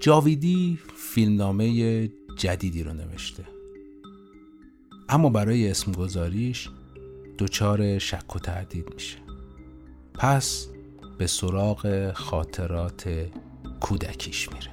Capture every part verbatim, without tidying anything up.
جاویدی فیلمنامه جدیدی رو نوشته، اما برای اسمگذاریش دچار شک و تردید میشه. پس به سراغ خاطرات کودکیش میره.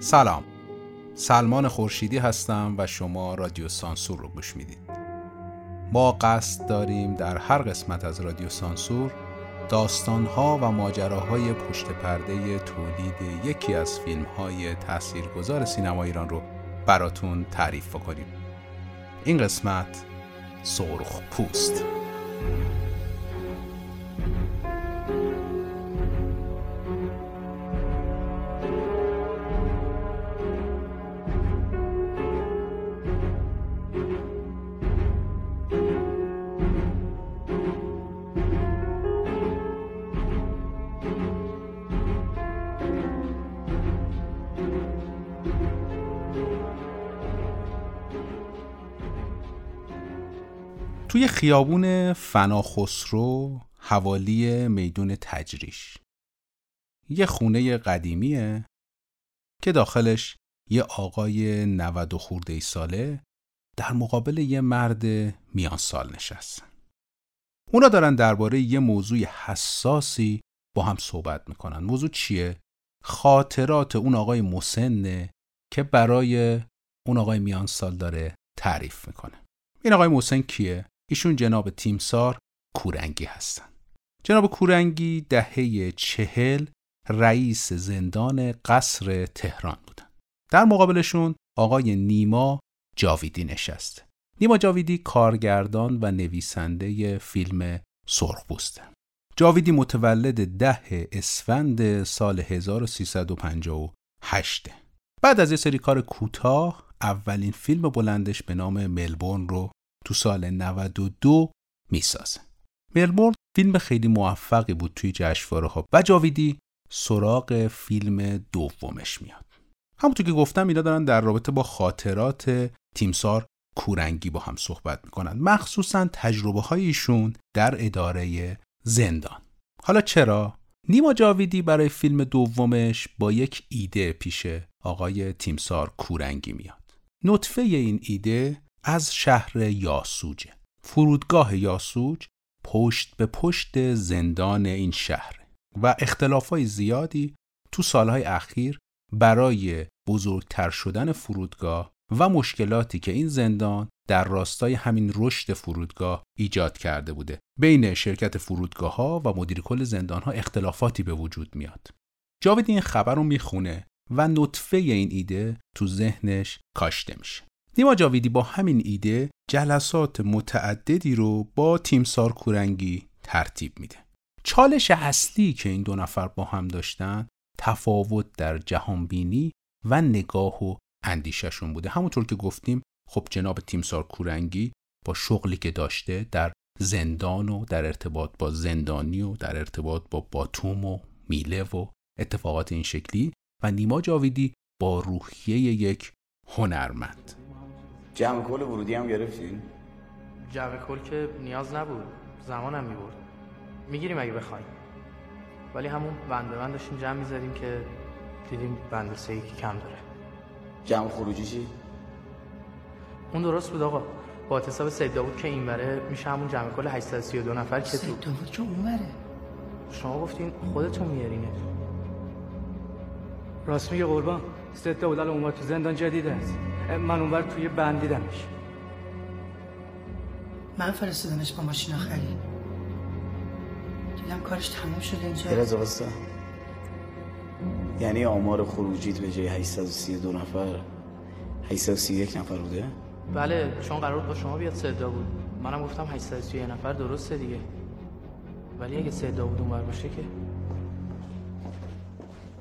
سلام، سلمان خورشیدی هستم و شما رادیو سانسور رو گوش میدید. ما قصد داریم در هر قسمت از رادیو سانسور داستانها و ماجراهای پشت پرده تولید یکی از فیلمهای تاثیرگذار سینما ایران رو براتون تعریف بکنیم. این قسمت سرخپوست. توی خیابون فناخسرو حوالی میدون تجریش یه خونه قدیمیه که داخلش یه آقای نود و خورده ای ساله در مقابل یه مرد میان سال نشستن. اونا دارن درباره یه موضوع حساسی با هم صحبت میکنن. موضوع چیه؟ خاطرات اون آقای مسنه که برای اون آقای میان سال داره تعریف میکنه. این آقای مسن کیه؟ ایشون جناب تیمسار کورنگی هستن. جناب کورنگی دهه چهل رئیس زندان قصر تهران بودن. در مقابلشون آقای نیما جاویدی نشست. نیما جاویدی کارگردان و نویسنده فیلم سرخپوسته. جاویدی متولد ده اسفند سال هزار و سیصد و پنجاه و هشت. بعد از یه سری کار کوتاه اولین فیلم بلندش به نام ملبورن رو تو سال نود و دو میسازه. ملبورن فیلم خیلی موفقی بود توی جشنواره‌ها و جاویدی سراغ فیلم دومش میاد. همونطور که گفتم اینا دارن در رابطه با خاطرات تیمسار کورنگی با هم صحبت میکنن، مخصوصا تجربه هایشون در اداره زندان. حالا چرا؟ نیما جاویدی برای فیلم دومش با یک ایده پیش آقای تیمسار کورنگی میاد. نطفه این ایده از شهر یاسوجه. فرودگاه یاسوج پشت به پشت زندان این شهر و اختلافای زیادی تو سالهای اخیر برای بزرگتر شدن فرودگاه و مشکلاتی که این زندان در راستای همین رشد فرودگاه ایجاد کرده بوده. بین شرکت فرودگاه ها و مدیر کل زندان ها اختلافاتی به وجود میاد. جاویدی این خبر رو میخونه و نطفه این ایده تو ذهنش کاشته میشه. نیما جاویدی با همین ایده جلسات متعددی رو با تیمسار کورنگی ترتیب میده. چالش اصلی که این دو نفر با هم داشتن تفاوت در جهانبینی و نگاه و اندیشه‌شون بوده. همونطور که گفتیم خب جناب تیمسار کورنگی با شغلی که داشته در زندان و در ارتباط با زندانی و در ارتباط با باتوم و میله و اتفاقات این شکلی، و نیما جاویدی با روحیه یک هنرمند. جمع کل ورودی هم گرفتین؟ جمع کل که نیاز نبود، زمانم میبرد. میگیریم اگه بخوایم. ولی همون بند بند داشتیم جمع می‌زدیم که دیدیم بند سه یکی کم داره. جمع خروجی چی؟ اون درست بود آقا. با حساب سید داوود که این بره میشه همون جمع کل هشتصد و سی و دو نفر که تو. سید داوود چون اون بره. شما گفتین خودتون میارینه. راست میگه قربان. سید داوود الان اونور تو زندان جدید است. من اونور توی بندیدمش. من فرستادمش با ماشین آخری. میگم کارش تموم شده اینجا. یه لحظه واسه. یعنی آمار خروجیت به جای هشتصد و سی و دو نفر هشتصد و سی و یک نفر بوده؟ بله، چون قرار بود با شما بیاد صدا بود. منم گفتم هشتصد و سی و یک نفر درسته دیگه. ولی اگه صدا بود اونور باشه که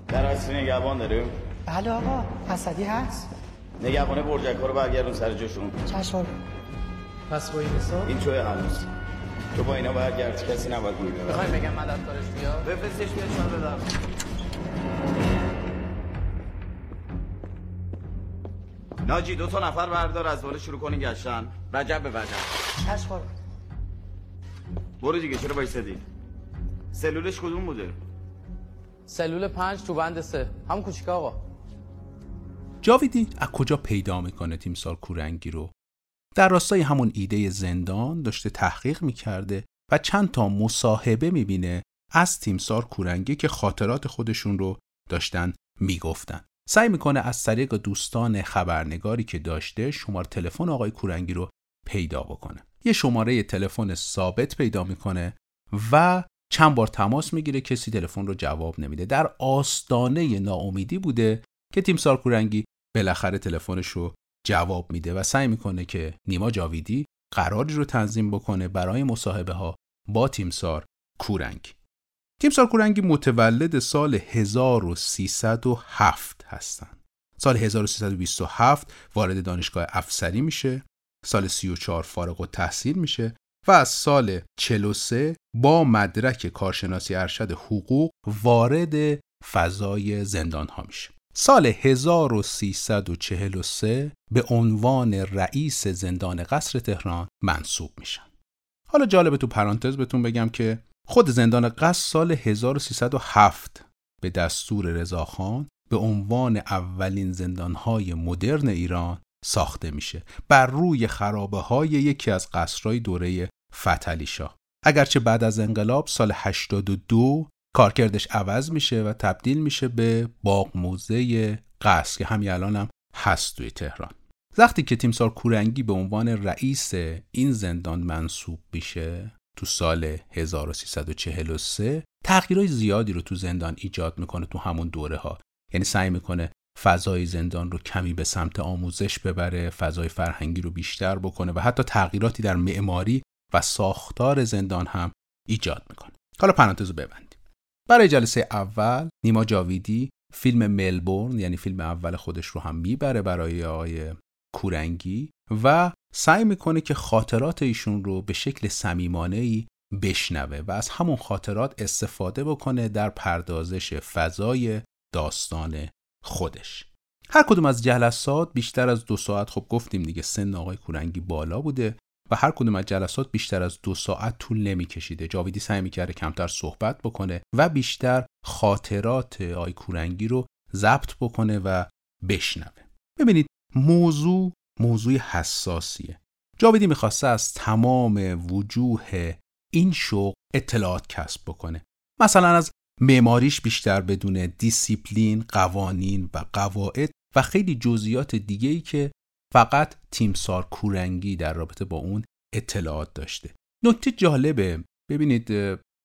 در اصل نگهبان داریم. بله آقا، حسدی هست. نگهبانه برجک‌ها رو برگردون سر جاشون. چشم. پس با این حساب این چوه هنوز. تو با اینا برگردی کسی نباید گوش بده. می‌خوای بگم مددکارش بیا؟ بفرستش بیا چون بدم. ناجی دو تا نفر بردار از بالا شروع کنی گشتن. رجب به وجب. چشم. برو دیگه، چرا وایسادی؟ سلولش کدوم بوده؟ سلول پنج تو بند سه، همون کوچیکه آقا. جاویدی از کجا پیدا میکنه تیمسار کورنگی رو؟ در راستای همون ایده زندان داشته تحقیق میکرده و چند تا مصاحبه میبینه از تیمسار کورنگی که خاطرات خودشون رو داشتن میگفتن. سعی میکنه از طریق دوستان خبرنگاری که داشته شماره تلفن آقای کورنگی رو پیدا بکنه. یه شماره تلفن ثابت پیدا میکنه و چند بار تماس میگیره، کسی تلفن رو جواب نمیده. در آستانه ناامیدی بوده که تیمسار کورنگی بالاخره تلفنش رو جواب میده و سعی میکنه که نیما جاویدی قراری رو تنظیم بکنه برای مصاحبه ها با تیمسار کورنگی. تیمسار کورنگی متولد سال هزار و سیصد و هفت هستن. سال هزار و سیصد و بیست و هفت وارد دانشگاه افسری میشه. سال سی و چهار فارغ التحصیل میشه و از سال چهل و سه با مدرک کارشناسی ارشد حقوق وارد فضای زندان ها میشه. سال هزار و سیصد و چهل و سه به عنوان رئیس زندان قصر تهران منصوب میشن. حالا جالبه تو پرانتز بهتون بگم که خود زندان قصر سال هزار و سیصد و هفت به دستور رضاخان به عنوان اولین زندانهای مدرن ایران ساخته میشه، بر روی خرابه های یکی از قصرهای دوره فتحعلی شاه. اگرچه بعد از انقلاب سال هشتاد و دو کارکردش عوض میشه و تبدیل میشه به باغ موزه قصر که همین الان هم هست توی تهران. وقتی که تیمسار کورنگی به عنوان رئیس این زندان منصوب میشه تو سال هزار و سیصد و چهل و سه تغییرات زیادی رو تو زندان ایجاد میکنه تو همون دوره ها. یعنی سعی میکنه فضای زندان رو کمی به سمت آموزش ببره، فضای فرهنگی رو بیشتر بکنه و حتی تغییراتی در معماری و ساختار زندان هم ایجاد میکنه. حالا پرانتز رو ببندیم. برای جلسه اول نیما جاویدی فیلم ملبورن، یعنی فیلم اول خودش رو هم میبره برای آقای کورنگی و سعی میکنه که خاطرات ایشون رو به شکل صمیمانه‌ای بشنوه و از همون خاطرات استفاده بکنه در پردازش فضای داستان خودش. هر کدوم از جلسات بیشتر از دو ساعت، خب گفتیم دیگه سن آقای کورنگی بالا بوده و هر کدوم از جلسات بیشتر از دو ساعت طول نمی کشیده. جاویدی سعی میکرده کمتر صحبت بکنه و بیشتر خاطرات آقای کورنگی رو ضبط بکنه و بشنوه. ببینید موضوع موضوعی حساسیه. جاویدی میخواسته از تمام وجوه این شغل اطلاعات کسب بکنه. مثلا از معماریش بیشتر بدونه، دیسیپلین، قوانین و قواعد و خیلی جزئیات دیگه‌ای که فقط تیمسار کورنگی در رابطه با اون اطلاعات داشته. نکته جالبه، ببینید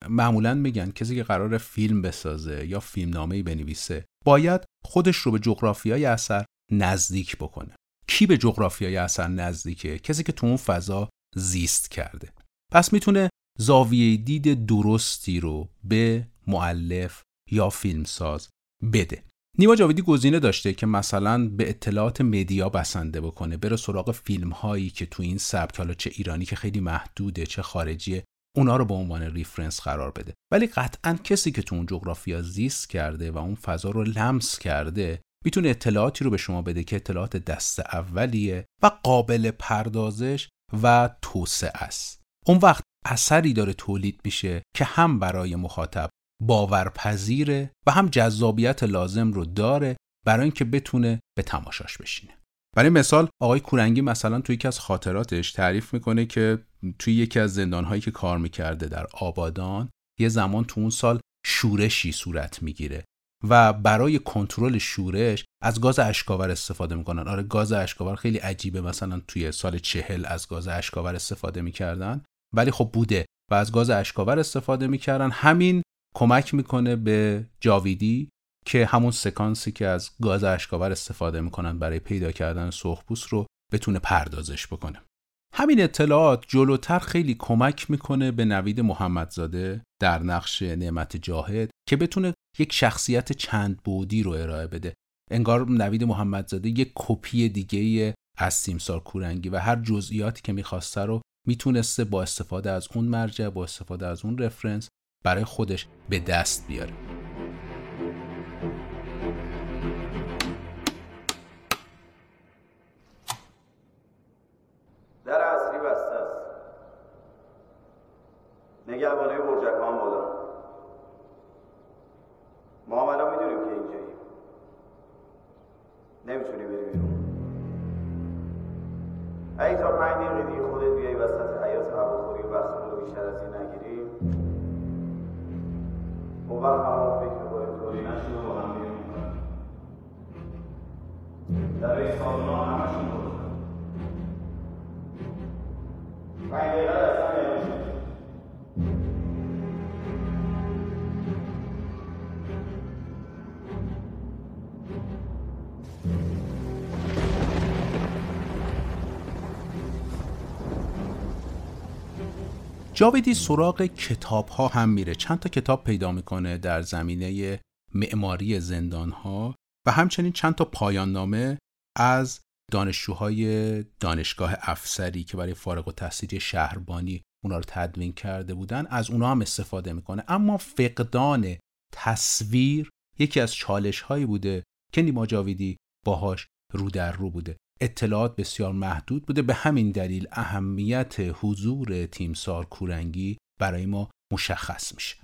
معمولاً میگن کسی که قراره فیلم بسازه یا فیلمنامه‌ای بنویسه باید خودش رو به جغرافیای اثر نزدیک بکنه. کی به جغرافیای اثر نزدیکه؟ کسی که تو اون فضا زیست کرده. پس میتونه زاویه دید درستی رو به مؤلف یا فیلمساز بده. نیما جاویدی گزینه داشته که مثلا به اطلاعات مدیا بسنده بکنه، بره سراغ فیلم هایی که تو این سبک، حالا چه ایرانی که خیلی محدوده چه خارجیه، اونا رو به عنوان ریفرنس قرار بده. ولی قطعاً کسی که تو اون جغرافیا زیست کرده و اون فضا رو لمس کرده میتونه اطلاعاتی رو به شما بده که اطلاعات دست اولیه و قابل پردازش و توسعه است. اون وقت اثری داره تولید میشه که هم برای مخاطب باورپذیره و هم جذابیت لازم رو داره برای اینکه بتونه به تماشاش بشینه. برای مثال آقای کورنگی مثلا توی یکی از خاطراتش تعریف میکنه که توی یکی از زندان‌هایی که کار میکرده در آبادان یه زمان تو اون سال شورشی صورت میگیره و برای کنترل شورش از گاز اشکاور استفاده میکنن. آره گاز اشکاور خیلی عجیبه، مثلا توی سال چهل از گاز اشکاور استفاده میکردن، ولی خب بوده و از گاز اشکاور استفاده میکردن. همین کمک میکنه به جاویدی که همون سکانسی که از گاز اشکاور استفاده میکنن برای پیدا کردن سرخپوست رو بتونه پردازش بکنه. همین اطلاعات جلوتر خیلی کمک میکنه به نوید محمدزاده در نقش نعمت جاهد که بتونه یک شخصیت چند بعدی رو ارائه بده. انگار نوید محمدزاده یک کپی دیگه از تیمسار کورنگی و هر جزئیاتی که میخواسته رو میتونسته با استفاده از اون مرجع، با استفاده از اون رفرنس برای خودش به دست بیاره. در اصلی بسته است. نگهبانه برجک هم بودن. ما هم الان میدونیم که اینجاییم. نمیتونی بریم بیرون. ای تا پنج دقیقه دیگه خودت بیایی وسط حیات هواخوری و وقتمون رو بیشتر از این نگیریم. اون وقت همون فکر باید طوری نشون با هم بیرون کنیم. در این سالونا همشون بودن. پنج دقیقه دستم بیرون شد. جاویدی سراغ کتاب ها هم میره، چند تا کتاب پیدا میکنه در زمینه معماری زندان ها و همچنین چند تا پایان نامه از دانشجوهای دانشگاه افسری که برای فارغ التحصیلی شهربانی اونا رو تدوین کرده بودن، از اونا هم استفاده میکنه. اما فقدان تصویر یکی از چالش هایی بوده که نیما جاویدی باهاش رو در رو بوده. اطلاعات بسیار محدود بوده، به همین دلیل اهمیت حضور تیمسار کورنگی برای ما مشخص میشه.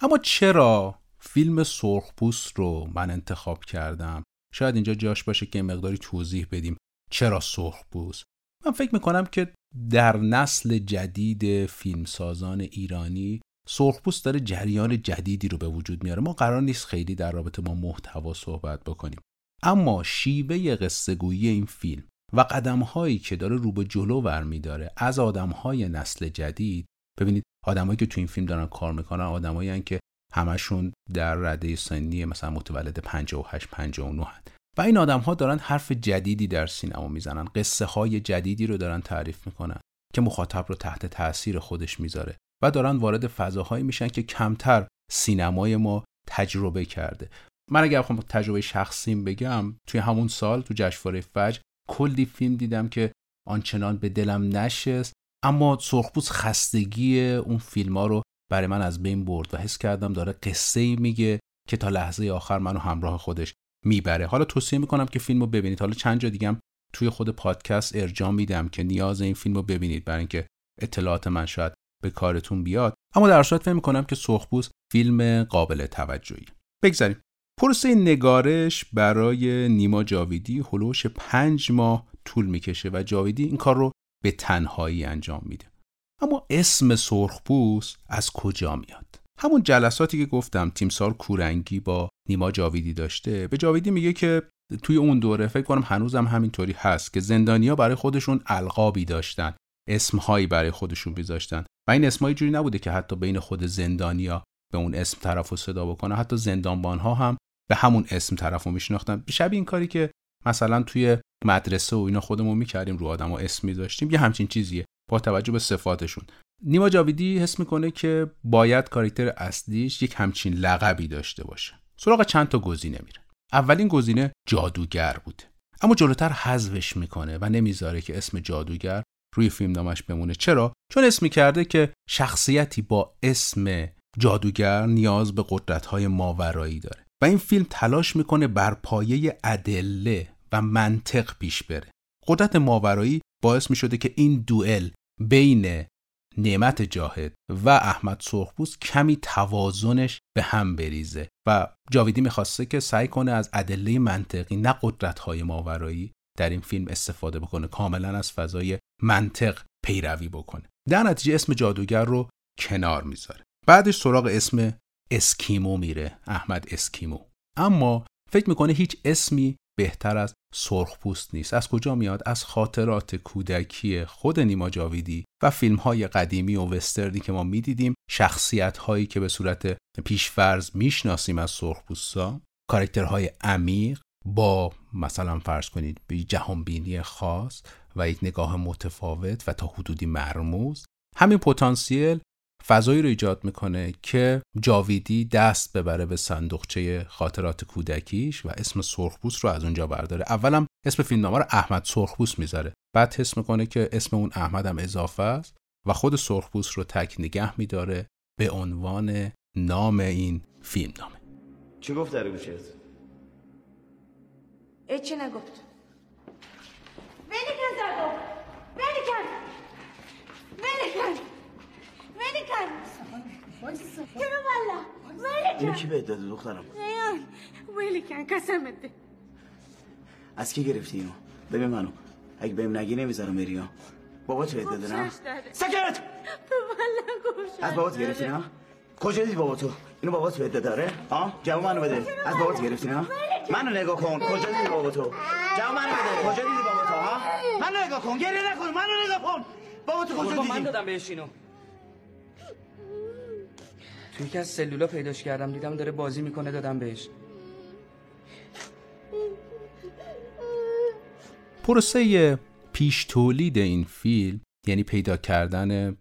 اما چرا فیلم سرخپوست رو من انتخاب کردم؟ شاید اینجا جاش باشه که مقداری توضیح بدیم چرا سرخپوست. من فکر میکنم که در نسل جدید فیلمسازان ایرانی سرخپوست داره جریان جدیدی رو به وجود میاره. ما قرار نیست خیلی در رابطه با محتوا صحبت بکنیم، اما شیوه قصه‌گویی این فیلم و قدم‌هایی که داره رو به جلو برمی‌داره از آدم‌های نسل جدید. ببینید آدمایی که تو این فیلم دارن کار می‌کنن آدمایی هستن که همشون در رده سنی مثلا متولد پنجاه و هشت پنجاه و نه هستن و این آدم‌ها دارن حرف جدیدی در سینما میزنن، قصه‌های جدیدی رو دارن تعریف می‌کنن که مخاطب رو تحت تأثیر خودش میذاره و دارن وارد فضاهایی میشن که کمتر سینمای ما تجربه کرده. من اگر بخوام تجربه شخصیم بگم، توی همون سال تو جشنواره فجر کلی فیلم دیدم که آنچنان به دلم نشست، اما سرخپوست خستگی اون فیلم‌ها رو برای من از بین برد و حس کردم داره قصه‌ای میگه که تا لحظه آخر منو همراه خودش میبره. حالا توصیه میکنم که فیلمو ببینید. حالا چند جا دیگه توی خود پادکست ارجاع میدم که نیاز این فیلمو ببینید برای اینکه اطلاعات من شاید به کارتون بیاد، اما در صورت فکر می‌کنم که سرخپوست فیلم قابل توجهی. بگذاریم پروسه نگارش برای نیما جاویدی هلوش پنج ماه طول میکشه و جاویدی این کار رو به تنهایی انجام میده. اما اسم سرخپوست از کجا میاد؟ همون جلساتی که گفتم تیمسار کورنگی با نیما جاویدی داشته، به جاویدی میگه که توی اون دوره فکر کنم هنوزم همینطوری هست که زندانیا برای خودشون القابی داشتن، اسمهایی برای خودشون میذاشتن و این اسمایی جوری نبوده که حتی بین خود زندانیا به اون اسم طرفو صدا بکنه، حتی زندانبانها هم به همون اسم طرفو میشناختن. شبیه این کاری که مثلا توی مدرسه و اینا خودمون میکردیم رو آدمو اسم میذاشتیم، یه همچین چیزیه با توجه به صفاتشون. نیما جاویدی حس میکنه که باید کاراکتر اصلیش یک همچین لقبی داشته باشه. سراغ چند تا گزینه میره. اولین گزینه جادوگر بود، اما جلوتر حذفش میکنه و نمیذاره که اسم جادوگر روی فیلمنامش بمونه. چرا؟ چون اسم کرده که شخصیتی با اسم جادوگر نیاز به قدرت‌های ماورایی داره و این فیلم تلاش میکنه بر پایه ادله و منطق پیش بره. قدرت ماورایی باعث میشده که این دوئل بین نعمت جاهد و احمد سرخپوست کمی توازنش به هم بریزه و جاویدی میخواسته که سعی کنه از ادله منطقی نه قدرت‌های ماورایی در این فیلم استفاده بکنه، کاملا از فضای منطق پیروی بکنه. در نتیجه اسم جادوگر رو کنار میذاره. بعدش سراغ اسم اسکیمو میره، احمد اسکیمو، اما فکر میکنه هیچ اسمی بهتر از سرخپوست نیست. از کجا میاد؟ از خاطرات کودکی خود نیما جاویدی و فیلم‌های قدیمی و وسترنی که ما می‌دیدیم، شخصیت‌هایی که به صورت پیش‌فرض می‌شناسیم از سرخپوستا، کاراکترهای عمیق با مثلا فرض کنید به جهانبینی خاص و یک نگاه متفاوت و تا حدودی مرموز. همین پتانسیل فضایی رو ایجاد میکنه که جاویدی دست ببره به صندوقچه خاطرات کودکیش و اسم سرخپوست رو از اونجا برداره. اولم اسم فیلمنامه رو احمد سرخپوست میذاره، بعد حس میکنه که اسم اون احمد هم اضافه است و خود سرخپوست رو تک نگه میداره به عنوان نام این فیلمنامه. چی گفت در گوشت؟ ایچی نگفت. بینی کن زرگو، بینی کن، بینی کن، بینی کن. یرو والا، بینی کن. اون کی بهت داده دخترم؟ ریان، بینی کن، قسمت ده. از کی گرفتی اینو؟ ببین منو، اگه بهم نگی نمیذارم بری ها. بابا چه بهت داده نه؟ سکت! والا گوشت. از بابات گرفتی نه؟ کجا دیدی بابا تو؟ اینو بابات بهت داده؟ ها؟ جواب منو بده. از بابات گرفتی نه؟ منو نگاه کن، کجا دیدی بابا تو؟ جواب منو بده، کجا دیدی بابا تو ها؟ منو نگاه کن، گریه نکن، منو نگاه کن. بابا تو کجا دیدی؟ من دادم بهش اینو. توی یکی از سلولا پیداش کردم، دیدم داره بازی میکنه، دادم بهش. پروسه پیش تولید این فیلم، یعنی پیدا کردن،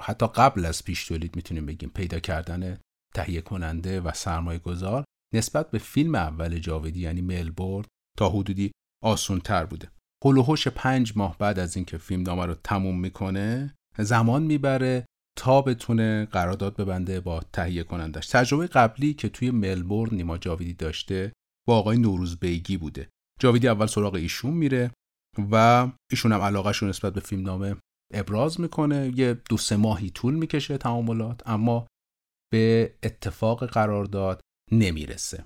حتی قبل از پیش تولید میتونیم بگیم، پیدا کردن تهیه کننده و سرمایه گذار نسبت به فیلم اول جاویدی یعنی ملبورن تا حدودی آسون تر بوده. هلوهوش پنج ماه بعد از اینکه فیلمنامه رو تموم میکنه زمان میبره تا بتونه قرارداد ببنده با تهیه کنندش. تجربه قبلی که توی ملبورن نیما جاویدی داشته با آقای نوروز بیگی بوده. جاویدی اول سراغ ایشون میره و ایشون هم علاقه شون نسبت به فیلمنامه ابراز میکنه. یه دو سه ماهی طول میکشه تعاملات، اما به اتفاق قرارداد نمیرسه.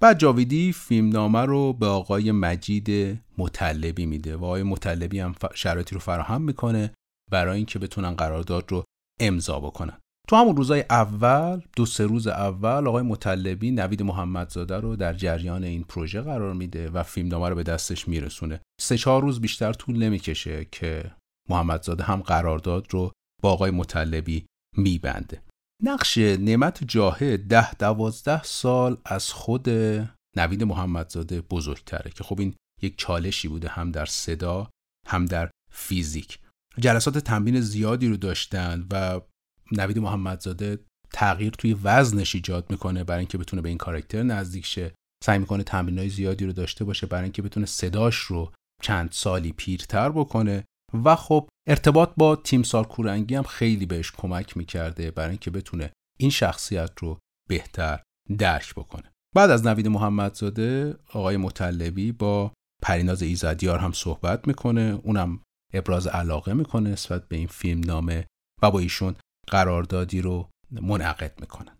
بعد جاویدی فیلمنامه رو به آقای مجید مطلبی میده و آقای مطلبی هم شرایطی رو فراهم میکنه برای اینکه بتونن قرارداد رو امضا بکنن. تو همون روزای اول، دو سه روز اول، آقای مطلبی نوید محمدزاده رو در جریان این پروژه قرار میده و فیلمنامه رو به دستش میرسونه. سه چهار روز بیشتر طول نمیکشه که محمدزاده هم قرارداد رو با آقای مطلبی میبنده. نقش نعمت جاهد ده دوازده سال از خود نوید محمدزاده بزرگتره که خب این یک چالشی بوده، هم در صدا هم در فیزیک. جلسات تمرین زیادی رو داشتن و نوید محمدزاده تغییر توی وزنش ایجاد میکنه برای اینکه بتونه به این کاراکتر نزدیک شه. سعی میکنه تمرینای زیادی رو داشته باشه برای اینکه بتونه صداش رو چند سالی پیرتر بکنه و خب ارتباط با تیمسار کورنگی هم خیلی بهش کمک میکرده برای اینکه بتونه این شخصیت رو بهتر درک بکنه. بعد از نوید محمدزاده آقای مطلبی با پریناز ایزادیار هم صحبت میکنه، اونم ابراز علاقه میکنه نسبت به این فیلم نامه و با ایشون قراردادی رو منعقد میکنن.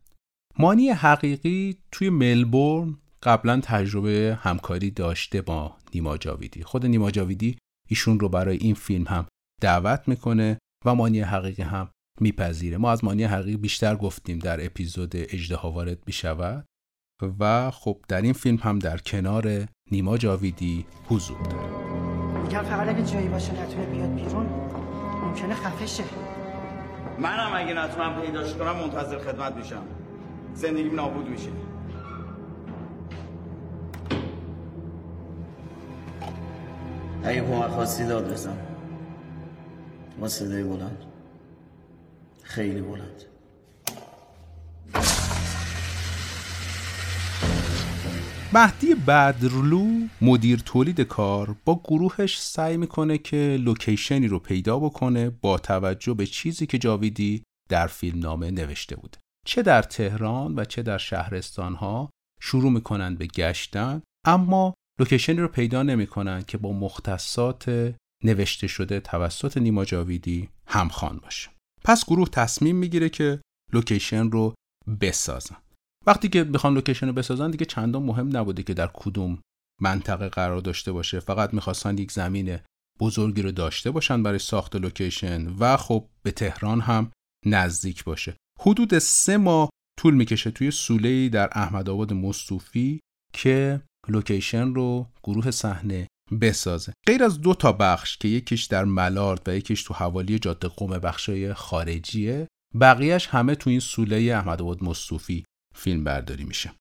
مانی حقیقی توی ملبورن قبلا تجربه همکاری داشته با نیما جاویدی. خود نیما جاویدی ایشون رو برای این فیلم هم دعوت میکنه و مانی حقیقی هم میپذیره. ما از مانی حقیقی بیشتر گفتیم در اپیزود اژدها وارد میشود و خب در این فیلم هم در کنار نیما جاویدی حضور داره. میگم فقط اگه جایی باشه نتونه بیاد بیرون، ممکنه خفه شه. منم اگه نتونم پیداش کنم منتظر خدمت میشم، زندگیم نابود میشه. اگه کمک خواستی داد بزن با صدای بلند، خیلی بلند. مهدی بدرلو مدیر تولید کار با گروهش سعی میکنه که لوکیشنی رو پیدا بکنه با توجه به چیزی که جاویدی در فیلمنامه نوشته بود. چه در تهران و چه در شهرستانها شروع میکنن به گشتن، اما لوکیشنی رو پیدا نمیکنن که با مختصات نوشته شده توسط نیما جاویدی همخوان باشه. پس گروه تصمیم میگیره که لوکیشن رو بسازن. وقتی که میخوان لوکیشن رو بسازن دیگه چندان مهم نبوده که در کدوم منطقه قرار داشته باشه، فقط میخواستن یک زمین بزرگی رو داشته باشن برای ساخت لوکیشن و خب به تهران هم نزدیک باشه. حدود سه ماه طول میکشه توی سوله‌ای در احمدآباد مصطفی که لوکیشن رو، گروه صحنه بسازه. غیر از دو تا بخش که یکیش در ملارد و یکیش تو حوالی جاده قم بخشای خارجیه، بقیهش همه تو این سوله احمدآباد مصطفی فیلم برداری میشه.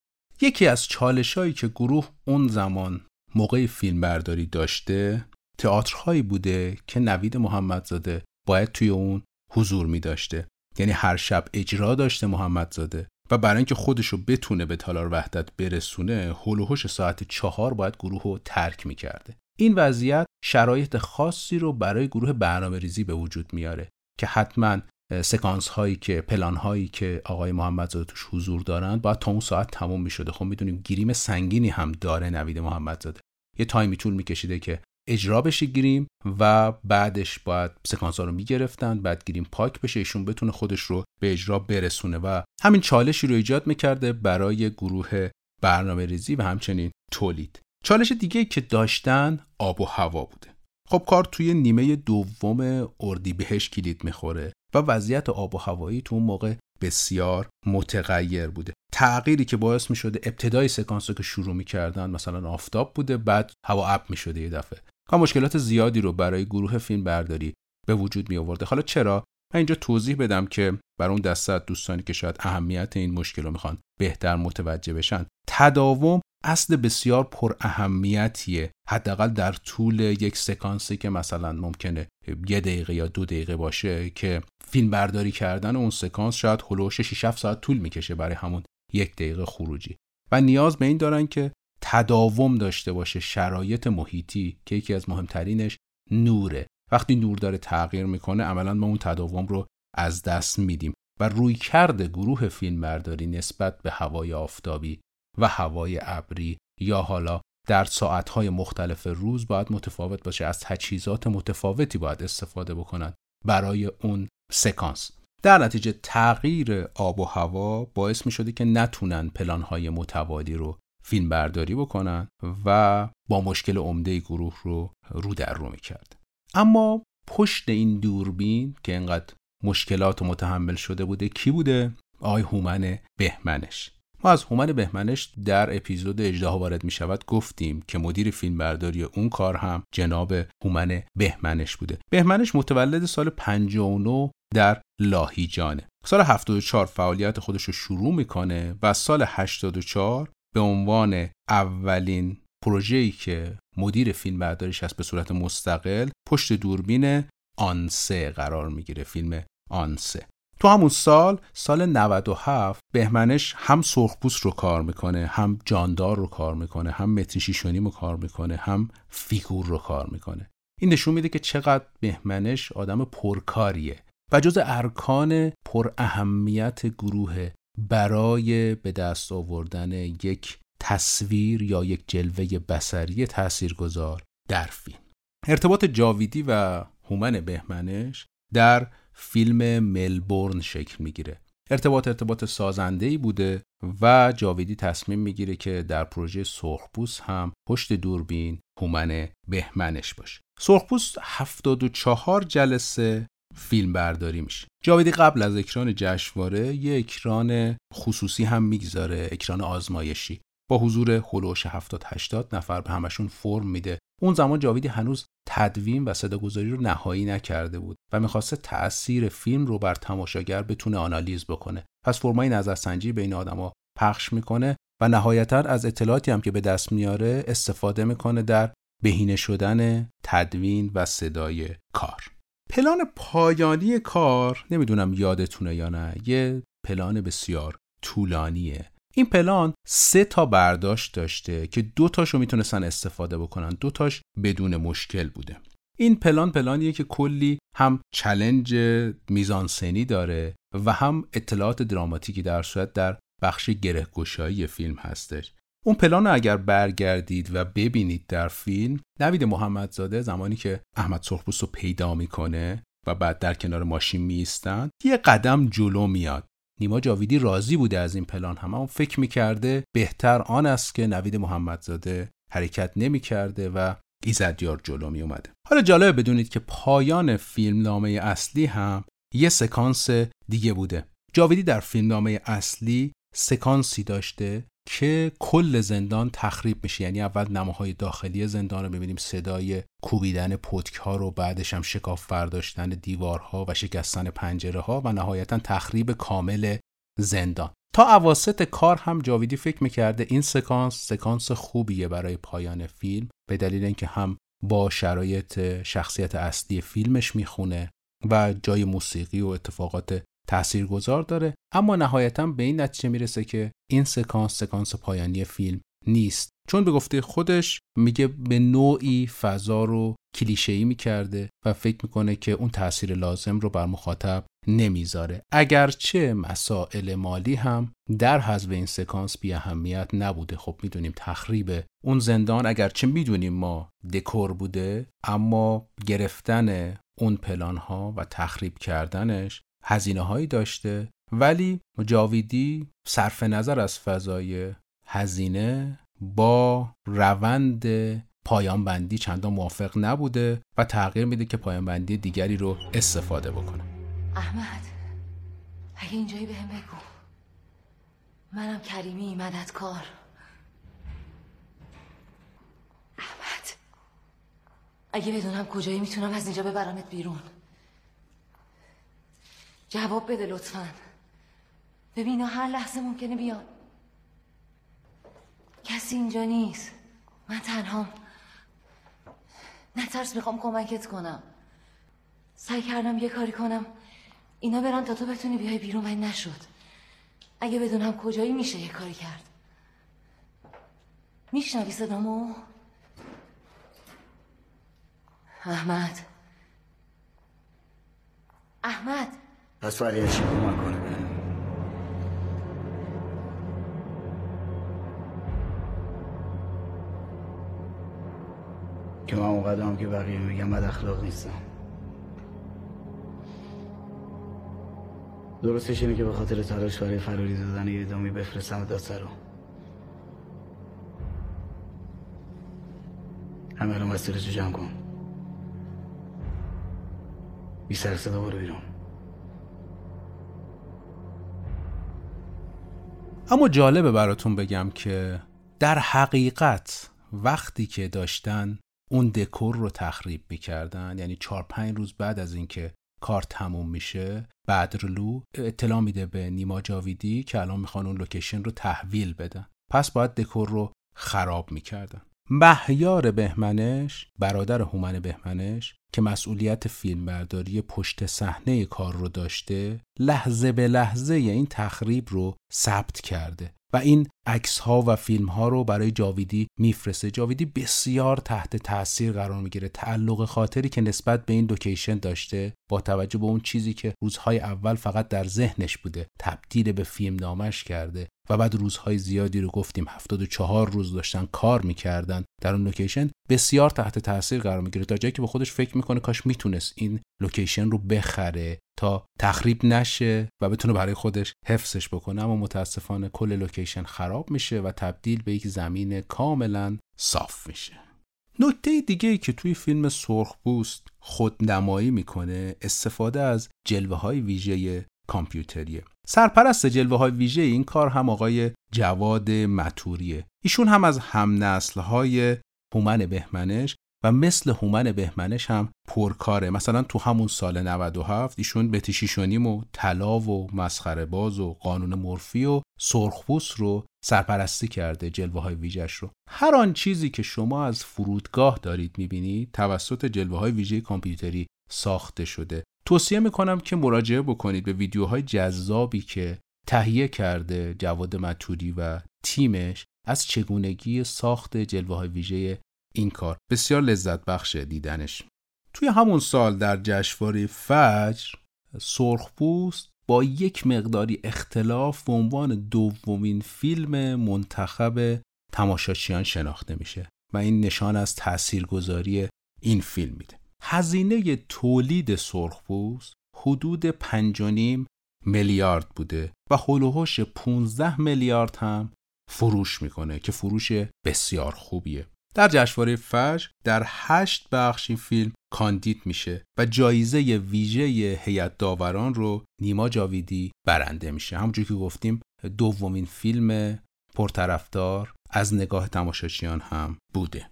یکی از چالشایی که گروه اون زمان موقع فیلم برداری داشته، تئاترهایی بوده که نوید محمدزاده باید توی اون حضور می داشته. یعنی هر شب اجرا داشته محمدزاده و برای اینکه خودشو بتونه به تالار وحدت برسونه، هول و هوش ساعت چهار باید گروه رو ترک می کرده. این وضعیت شرایط خاصی رو برای گروه برنامه ریزی به وجود میاره که حتماً سکانس هایی که پلان هایی که آقای محمدزاده توش حضور دارن باید تا اون ساعت تموم میشده. خب میدونیم گریم سنگینی هم داره نوید محمدزاده، یه تایمی طول میکشیده که اجرا بشه گریم و بعدش باید سکانس ها رو میگرفتن، بعد گریم پاک بشه، ایشون بتونه خودش رو به اجرا برسونه و همین چالشی رو ایجاد میکرده برای گروه برنامه ریزی و همچنین تولید. چالش دیگه که داشتن آب و هوا بوده. خب کار توی نیمه دوم اردیبهشت کلید میخوره و وضعیت آب و هوایی تو اون موقع بسیار متغیر بوده. تغییری که باعث می شده ابتدای سکانس رو که شروع می کردن مثلا آفتاب بوده، بعد هوا ابر می شده یه دفعه. کام مشکلات زیادی رو برای گروه فیلم برداری به وجود می آورده. حالا چرا؟ من اینجا توضیح بدم که برای اون دسته دوستانی که شاید اهمیت این مشکل رو می خوان بهتر متوجه بشن. تداوم اصل بسیار پر اهمیتیه، حداقل در طول یک سکانسی که مثلا ممکنه یه دقیقه یا دو دقیقه باشه که فیلم برداری کردن اون سکانس شاید هلوش شش هفت ساعت طول میکشه برای همون یک دقیقه خروجی و نیاز به این دارن که تداوم داشته باشه. شرایط محیطی که یکی از مهمترینش نوره، وقتی نور داره تغییر میکنه عملاً ما اون تداوم رو از دست میدیم و رویکرد گروه فیلم برداری نسبت به هوای آفتابی و هوای ابری یا حالا در ساعت‌های مختلف روز باید متفاوت باشه، از تجهیزات متفاوتی باید استفاده بکنن برای اون سکانس. در نتیجه تغییر آب و هوا باعث می شده که نتونن پلان‌های متوالی رو فیلم برداری بکنن و با مشکل عمده گروه رو رو در رو می کرد. اما پشت این دوربین که انقدر مشکلات متحمل شده بوده کی بوده؟ آقای هومن بهمنش. ما از هومن بهمنش در اپیزود اجدها وارد می شود گفتیم که مدیر فیلم برداری اون کار هم جناب هومن بهمنش بوده. بهمنش متولد سال پنجاه و نه در لاهیجانه. سال هفتاد و چهار فعالیت خودش رو شروع میکنه و سال هشتاد و چهار به عنوان اولین پروژه‌ای که مدیر فیلم برداریش هست به صورت مستقل پشت دوربین آنسه قرار میگیره، فیلم آنسه. تو همون سال، سال نود و هفت، بهمنش هم سرخپوست رو کار میکنه، هم جاندار رو کار میکنه، هم متر شیشونیم رو کار میکنه، هم فیگور رو کار میکنه. این نشون میده که چقدر بهمنش آدم پرکاریه و جز ارکان پر اهمیت گروه برای به دست آوردن یک تصویر یا یک جلوه بصری تاثیرگذار در فیلم. ارتباط جاویدی و هومن بهمنش در فیلم ملبورن شکل میگیره. ارتباط ارتباط سازنده‌ای بوده و جاویدی تصمیم میگیره که در پروژه سرخپوست هم پشت دوربین هومن بهمنش باشه. سرخپوست هفتاد و چهار جلسه فیلم برداری میشه. جاویدی قبل از اکران جشنواره یه اکران خصوصی هم میگذاره، اکران آزمایشی با حضور هلوش هفتاد هشتاد نفر، به همشون فرم میده. اون زمان جاویدی هنوز تدوین و صداگذاری رو نهایی نکرده بود و میخواسته تأثیر فیلم رو بر تماشاگر بتونه آنالیز بکنه. پس فرمای نظرسنجی بین آدما پخش میکنه و نهایتاً از اطلاعاتی هم که به دست میاره استفاده میکنه در بهینه شدن تدوین و صدای کار. پلان پایانی کار، نمیدونم یادتونه یا نه، یه پلان بسیار طولانیه. این پلان سه تا برداشت داشته که دو تاشو میتونستن استفاده بکنن، دو تاش بدون مشکل بوده. این پلان پلانیه که کلی هم چالش میزانسنی داره و هم اطلاعات دراماتیکی در صورت در بخش گره‌گشایی فیلم هستش. اون پلان رو اگر برگردید و ببینید در فیلم، نوید محمدزاده زمانی که احمد سرخپوست رو پیدا میکنه و بعد در کنار ماشین میایستن، یه قدم جلو میاد. نیما جاویدی راضی بوده از این پلان، هم اون فکر میکرده بهتر آن است که نوید محمدزاده حرکت نمیکرده و ایزادیار جلو می اومده. حالا جالبه بدونید که پایان فیلمنامه اصلی هم یه سکانس دیگه بوده. جاویدی در فیلمنامه اصلی سکانسی داشته که کل زندان تخریب میشه. یعنی اول نماهای داخلی زندان رو ببینیم، صدای کوبیدن پتک ها رو، بعدش هم شکاف برداشتن دیوارها و شکستن پنجره ها و نهایتا تخریب کامل زندان. تا اواسط کار هم جاویدی فکر میکرده این سکانس سکانس خوبیه برای پایان فیلم، به دلیل اینکه هم با شرایط شخصیت اصلی فیلمش میخونه و جای موسیقی و اتفاقات تاثیرگذار داره، اما نهایتاً به این نتیجه میرسه که این سکانس سکانس پایانی فیلم نیست، چون به گفته خودش میگه به نوعی فضا رو کلیشه‌ای میکرده و فکر میکنه که اون تاثیر لازم رو بر مخاطب نمیذاره، اگرچه مسائل مالی هم در حذف این سکانس بی اهمیت نبوده. خب میدونیم تخریب اون زندان، اگرچه میدونیم ما دکور بوده، اما گرفتن اون پلان‌ها و تخریب کردنش هزینه هایی داشته، ولی جاویدی صرف نظر از فضای هزینه با روند پایانبندی چندان موافق نبوده و تغییر میده که پایانبندی دیگری رو استفاده بکنه. احمد اگه اینجایی به هم بگو، منم کریمی مددکار. احمد اگه بدونم کجایی میتونم از اینجا ببرمت بیرون، جواب بده لطفاً. ببین هر لحظه ممکنه بیان. کسی اینجا نیست، من تنهام. نترس، میخوام کمکت کنم. سعی کردم یه کاری کنم اینا برن تا تو بتونی بیای بیرون، من نشد. اگه بدونم کجایی میشه یه کاری کرد. میشنوی صدامو؟ احمد احمد پس فریا چی کمک کنه؟ که من اونقدر هم که بقیه میگم بد اخلاق نیستم. درستش اینه که به خاطر تلاش برای فراری دادن یه دامی بفرستم دادسرو. همه الان مسئله تو جمع کن، بی سر صدا برو بیرون. اما جالبه براتون بگم که در حقیقت وقتی که داشتن اون دکور رو تخریب می‌کردن، یعنی چهار پنج روز بعد از اینکه کار تموم میشه، بدرلو اطلاع میده به نیما جاویدی که الان میخوان اون لوکیشن رو تحویل بدن، پس باید دکور رو خراب می‌کردن. محیار بهمنش، برادر هومن بهمنش که مسئولیت فیلمبرداری پشت صحنه کار رو داشته، لحظه به لحظه این تخریب رو ثبت کرده و این عکس‌ها و فیلم‌ها رو برای جاویدی میفرسته. جاویدی بسیار تحت تأثیر قرار میگیره، تعلق خاطری که نسبت به این لوکیشن داشته با توجه به اون چیزی که روزهای اول فقط در ذهنش بوده تبدیل به فیلمنامه‌اش کرده و بعد روزهای زیادی رو گفتیم هفتاد و چهار روز داشتن کار میکردن در اون لوکیشن، بسیار تحت تاثیر قرار میگیره تا جایی که به خودش فکر میکنه کاش میتونست این لوکیشن رو بخره تا تخریب نشه و بتونه برای خودش حفظش بکنه، اما متاسفانه کل لوکیشن خراب میشه و تبدیل به یک زمین کاملا صاف میشه. نکته دیگه‌ای که توی فیلم سرخپوست خودنمایی میکنه استفاده از جلوه‌های ویژه کامپیوتریه. سرپرست جلوه‌های ویژه این کار هم آقای جواد مطوریه. ایشون هم از هم نسل‌های هومن بهمنش و مثل هومن بهمنش هم پرکاره. مثلا تو همون سال نود و هفت ایشون بتی شیشونیم و طلا و مسخره باز و قانون مورفی و سرخپوست رو سرپرستی کرده، جلوه‌های ویژه‌اش رو. هر آن چیزی که شما از فرودگاه دارید می‌بینید توسط جلوه‌های ویژه کامپیوتری ساخته شده. توصیه میکنم که مراجعه بکنید به ویدیوهای جذابی که تهیه کرده جواد مطوری و تیمش از چگونگی ساخت جلوه‌های ویژه این کار. بسیار لذت بخش دیدنش. توی همون سال در جشنواره فجر سرخپوست با یک مقداری اختلاف به عنوان دومین فیلم منتخب تماشاچیان شناخته میشه و این نشان از تاثیرگذاری این فیلم میده. هزینه تولید سرخپوست حدود پنج و نیم میلیارد بوده و هولوهوش پانزده میلیارد هم فروش میکنه که فروش بسیار خوبیه. در جشنواره فجر در هشت بخش این فیلم کاندید میشه و جایزه ویژه هیئت داوران رو نیما جاویدی برنده میشه. همونجوری که گفتیم دومین فیلم پرطرفدار از نگاه تماشاچیان هم بوده.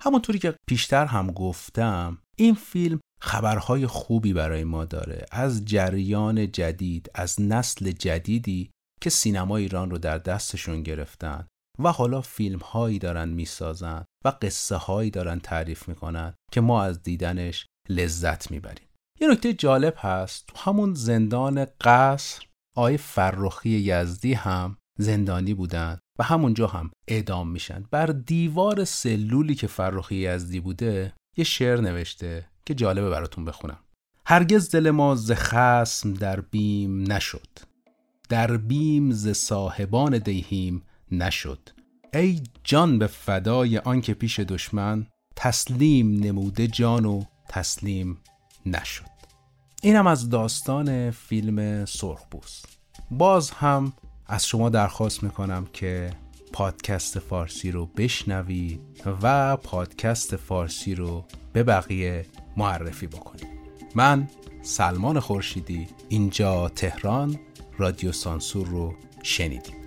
همونطوری که پیشتر هم گفتم، این فیلم خبرهای خوبی برای ما داره از جریان جدید، از نسل جدیدی که سینما ایران رو در دستشون گرفتن و حالا فیلم‌هایی دارن می‌سازن و قصه‌هایی دارن تعریف می‌کنن که ما از دیدنش لذت می‌بریم. یه نکته جالب هست، تو همون زندان قصر آقای فرخی یزدی هم زندانی بودن و همونجا هم اعدام میشن. بر دیوار سلولی که فرخی یزدی بوده یه شعر نوشته که جالبه براتون بخونم. هرگز دل ما ز خصم در بیم نشد، در بیم ز صاحبان دیهیم نشد. ای جان به فدای آن که پیش دشمن، تسلیم نموده جان و تسلیم نشد. اینم از داستان فیلم سرخپوست. باز هم از شما درخواست میکنم که پادکست فارسی رو بشنوید و پادکست فارسی رو به بقیه معرفی بکنید. من سلمان خورشیدی، اینجا تهران، رادیو سانسور رو شنیدید.